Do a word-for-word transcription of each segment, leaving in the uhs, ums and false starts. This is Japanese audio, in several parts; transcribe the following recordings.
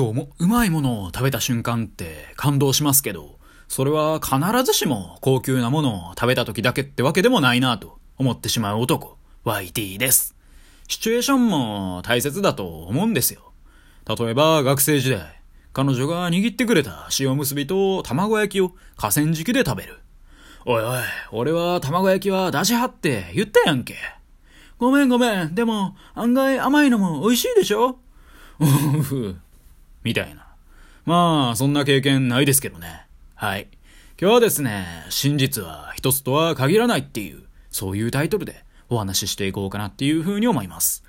どうもうまいものを食べた瞬間って感動しますけど、それは必ずしも高級なものを食べた時だけってわけでもないなと思ってしまう男 ワイティー です。シチュエーションも大切だと思うんですよ。例えば学生時代、彼女が握ってくれた塩むすびと卵焼きを河川敷で食べる。おいおい、俺は卵焼きは出しはって言ったやんけ。ごめんごめん、でも案外甘いのも美味しいでしょうふみたいな。まあそんな経験ないですけどね。はい。今日はですね、真実は一つとは限らないっていう、そういうタイトルでお話ししていこうかなっていうふうに思います。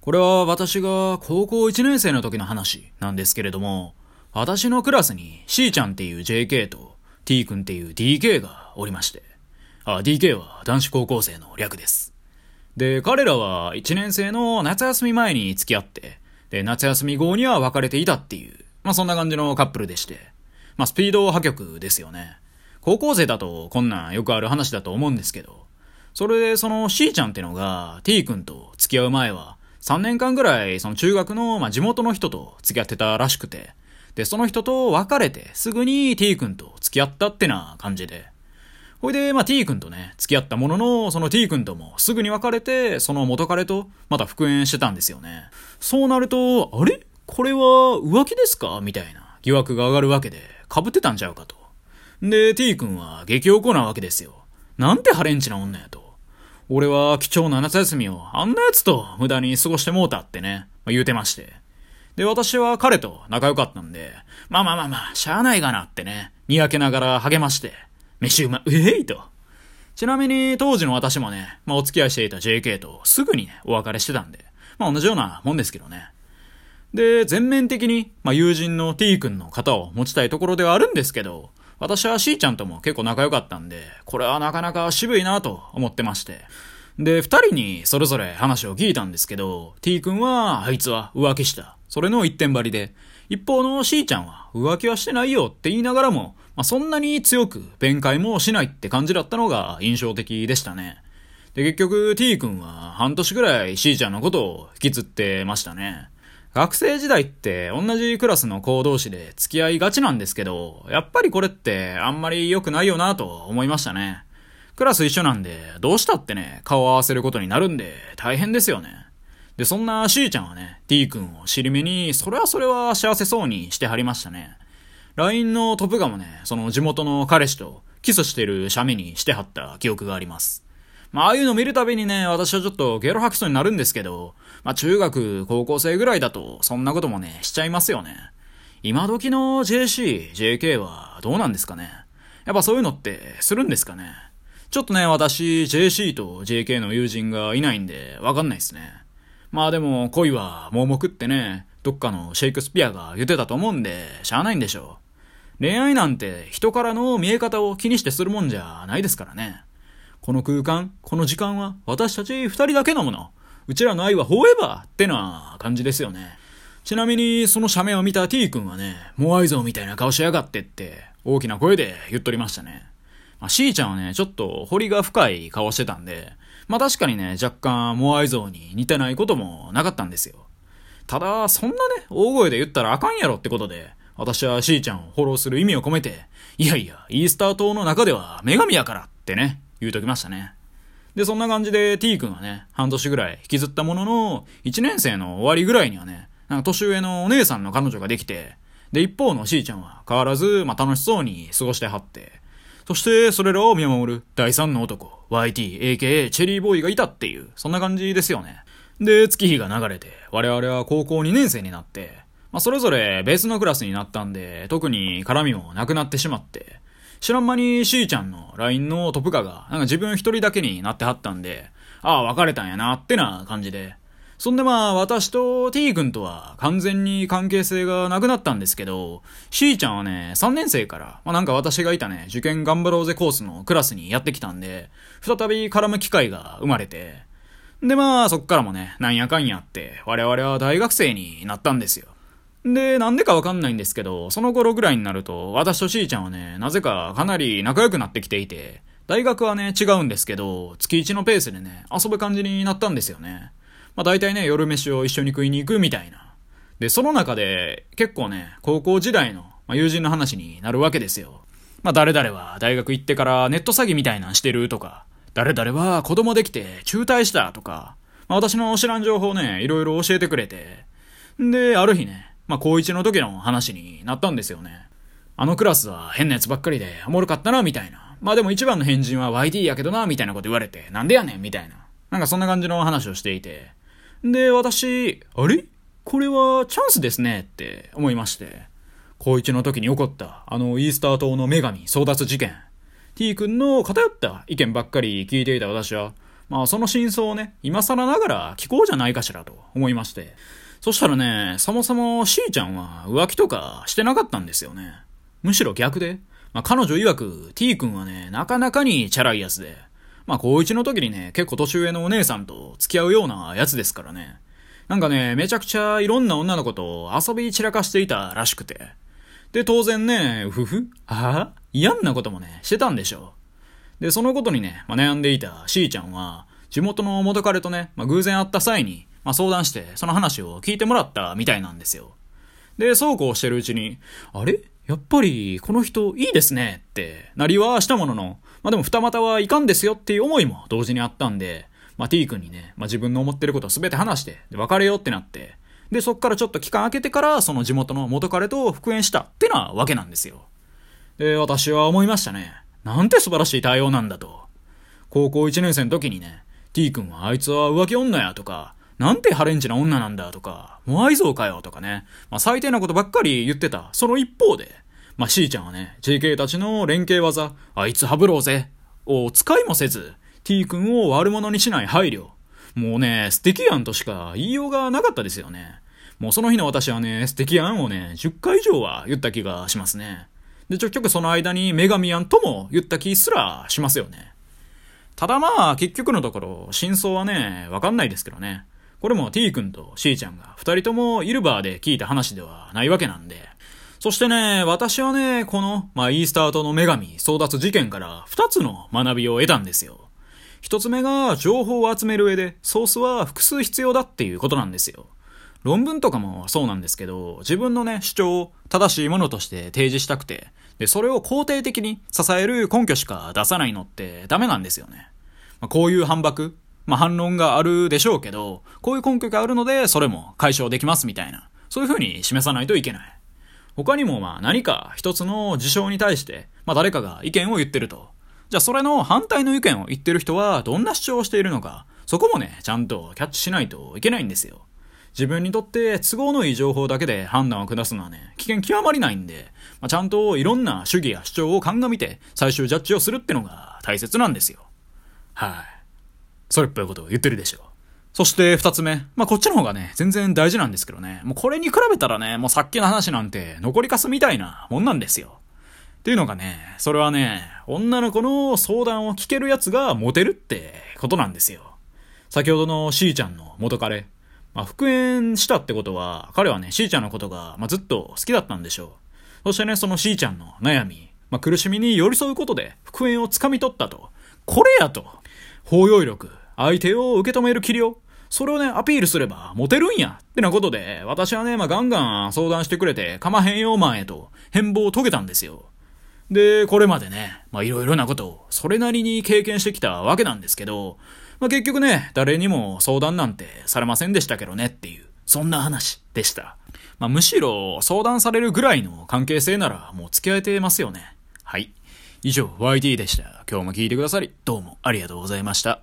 これは私が高校いちねん生の時の話なんですけれども、私のクラスに C ちゃんっていう ジェーケー と T 君っていう ディーケー がおりまして、あ、ディーケー は男子高校生の略です。で、彼らはいちねん生の夏休み前に付き合って、で、夏休み後には別れていたっていう、まあそんな感じのカップルでして、まあスピード破局ですよね。高校生だとこんなんよくある話だと思うんですけど、それでその C ちゃんってのが T 君と付き合う前は、さんねんかんぐらいその中学のまあ地元の人と付き合ってたらしくて、で、その人と別れてすぐに T 君と付き合ったってな感じで。ほいで、まあ T 君とね、付き合ったものの、その T 君ともすぐに別れて、その元彼とまた復縁してたんですよね。そうなると、あれ?これは浮気ですか?みたいな疑惑が上がるわけで、被ってたんちゃうかと。で、T 君は激おこなわけですよ。なんてハレンチな女やと。俺は貴重な夏休みをあんな奴と無駄に過ごしてもうたってね、まあ、言うてまして。で、私は彼と仲良かったんで、まあまあまあまあ、しゃあないがなってね、にやけながら励まして、飯うま、うえいと。ちなみに当時の私もね、まあお付き合いしていた ジェーケー とすぐにね、お別れしてたんで、まあ同じようなもんですけどね。で、全面的に、まあ友人の T 君の肩を持ちたいところではあるんですけど、私は C ちゃんとも結構仲良かったんで、これはなかなか渋いなと思ってまして。で、二人にそれぞれ話を聞いたんですけど、T 君はあいつは浮気した。それの一点張りで、一方の C ちゃんは浮気はしてないよって言いながらも、まあ、そんなに強く弁解もしないって感じだったのが印象的でしたね。で、結局 T 君は半年ぐらい C ちゃんのことを引きずってましたね。学生時代って同じクラスの子同士で付き合いがちなんですけど、やっぱりこれってあんまり良くないよなと思いましたね。クラス一緒なんでどうしたってね、顔を合わせることになるんで大変ですよね。で、そんな C ちゃんはね、T 君を尻目にそれはそれは幸せそうにしてはりましたね。ライン のトップガもね、その地元の彼氏とキスしてるシャメにしてはった記憶があります。まあ、ああいうの見るたびにね、私はちょっとゲロ吐きそうになるんですけど、まあ、中学、高校生ぐらいだと、そんなこともね、しちゃいますよね。今時の ジェーシー、ジェーケー はどうなんですかね。やっぱそういうのって、するんですかね。ちょっとね、私、ジェーシー と ジェーケー の友人がいないんで、わかんないですね。まあでも、恋は盲目ってね、どっかのシェイクスピアが言ってたと思うんで、しゃあないんでしょう。恋愛なんて、人からの見え方を気にしてするもんじゃないですからね。この空間、この時間は私たち二人だけのもの。うちらの愛はフォーエバーってな感じですよね。ちなみにその写メを見た T 君はね、モアイ像みたいな顔しやがってって大きな声で言っとりましたね。まあ、C ちゃんはね、ちょっと彫りが深い顔してたんで、まあ確かにね、若干モアイ像に似てないこともなかったんですよ。ただ、そんなね、大声で言ったらあかんやろってことで、私は C ちゃんをフォローする意味を込めて、いやいや、イースター島の中では女神やからってね、言うときましたね。で、そんな感じで T 君はね、半年ぐらい引きずったものの、いちねん生の終わりぐらいにはね、なんか年上のお姉さんの彼女ができて、で、一方の C ちゃんは変わらず、まあ、楽しそうに過ごしてはって、そしてそれらを見守る第三の男、ワイティー、エーケーエー チェリーボーイがいたっていう、そんな感じですよね。で、月日が流れて、我々は高校にねん生になって、まあ、それぞれ別のクラスになったんで、特に絡みもなくなってしまって、知らん間に C ちゃんの ライン のトップカがなんか自分一人だけになってはったんで、ああ別れたんやなってな感じで。そんでまあ私と T 君とは完全に関係性がなくなったんですけど、 C ちゃんはね、さんねん生から、まあ、なんか私がいたね、受験頑張ろうぜコースのクラスにやってきたんで、再び絡む機会が生まれて、でまあそっからもね、なんやかんやって我々は大学生になったんですよ。で、なんでかわかんないんですけど、その頃ぐらいになると、私と C ちゃんはね、なぜかかなり仲良くなってきていて、大学はね、違うんですけど、月いちのペースでね、遊ぶ感じになったんですよね。まあ大体ね、夜飯を一緒に食いに行くみたいな。で、その中で結構ね、高校時代の、まあ、友人の話になるわけですよ。まあ誰々は大学行ってからネット詐欺みたいなんしてるとか、誰々は子供できて中退したとか、まあ私の知らん情報ね、いろいろ教えてくれて。で、ある日ね、まあ高一の時の話になったんですよね。あのクラスは変なやつばっかりでおもろかったな、みたいな。まあでも一番の変人は ワイディー やけどな、みたいなこと言われて、なんでやねん、みたいな。なんかそんな感じの話をしていて。で、私、あれ?これはチャンスですねって思いまして。高一の時に起こった、あのイースター島の女神争奪事件。T 君の偏った意見ばっかり聞いていた私は、まあその真相をね、今更ながら聞こうじゃないかしらと思いまして。そしたらね、そもそも C ちゃんは浮気とかしてなかったんですよね。むしろ逆で。まあ彼女曰く T 君はね、なかなかにチャラいやつで。まあ高一の時にね、結構年上のお姉さんと付き合うようなやつですからね。なんかね、めちゃくちゃいろんな女の子と遊び散らかしていたらしくて。で、当然ね、ふふ、ああ、嫌んなこともね、してたんでしょう。で、そのことにね、まあ、悩んでいた C ちゃんは、地元の元彼とね、まあ、偶然会った際に、まあ、相談して、その話を聞いてもらったみたいなんですよ。で、そうこうしてるうちに、あれ?やっぱり、この人いいですね、ってなりはしたものの、まあ、でも二股はいかんですよっていう思いも同時にあったんで、まあ、T 君にね、まあ、自分の思ってることを全て話して、で、別れようってなって、で、そっからちょっと期間空けてから、その地元の元彼と復縁したってなわけなんですよ。で、私は思いましたね。なんて素晴らしい対応なんだと。高校いちねん生の時にね、T 君はあいつは浮気女やとか、なんてハレンチな女なんだとか、もう愛憎かよとかね、まあ、最低なことばっかり言ってた、その一方で、まあ、C ちゃんはね、ジェーケー たちの連携技、あいつハブろうぜ、を使いもせず、T 君を悪者にしない配慮。もうね、素敵やんとしか言いようがなかったですよね。もうその日の私はね、素敵やんをね、じゅっかい以上は言った気がしますね。で、ちょ、ちょくその間に女神やんとも言った気すらしますよね。ただまあ、結局のところ、真相はね、わかんないですけどね。これも T 君と C ちゃんが二人ともイルバーで聞いた話ではないわけなんで。そしてね、私はね、この、まあ、イースター島の女神争奪事件から二つの学びを得たんですよ。一つ目が情報を集める上でソースは複数必要だっていうことなんですよ。論文とかもそうなんですけど、自分のね、主張を正しいものとして提示したくて、で、それを肯定的に支える根拠しか出さないのってダメなんですよね。まあ、こういう反駁、まあ、反論があるでしょうけど、こういう根拠があるのでそれも解消できますみたいな、そういう風に示さないといけない。他にもまあ何か一つの事象に対して、まあ、誰かが意見を言ってると。じゃあそれの反対の意見を言ってる人はどんな主張をしているのか、そこもね、ちゃんとキャッチしないといけないんですよ。自分にとって都合のいい情報だけで判断を下すのはね、危険極まりないんで、まあ、ちゃんといろんな主義や主張を鑑みて最終ジャッジをするってのが大切なんですよ。はい、それっぽいことを言ってるでしょう。そして二つ目、まあ、こっちの方がね、全然大事なんですけどね、もうこれに比べたらね、もうさっきの話なんて残りかすみたいなもんなんですよ。っていうのがね、それはね、女の子の相談を聞けるやつがモテるってことなんですよ。先ほどの C ちゃんの元彼、まあ、復縁したってことは、彼はね、C ちゃんのことが、まあ、ずっと好きだったんでしょう。そしてね、その C ちゃんの悩み、まあ、苦しみに寄り添うことで復縁をつかみ取ったと。これやと。包容力、相手を受け止める器量、それをね、アピールすればモテるんやってなことで、私はね、まあ、ガンガン相談してくれて、かまへんよマンへと変貌を遂げたんですよ。で、これまでね、まあいろいろなことをそれなりに経験してきたわけなんですけど、まあ結局ね、誰にも相談なんてされませんでしたけどねっていう、そんな話でした。まあむしろ相談されるぐらいの関係性ならもう付き合えてますよね。はい。以上、ワイディー でした。今日も聞いてくださり、どうもありがとうございました。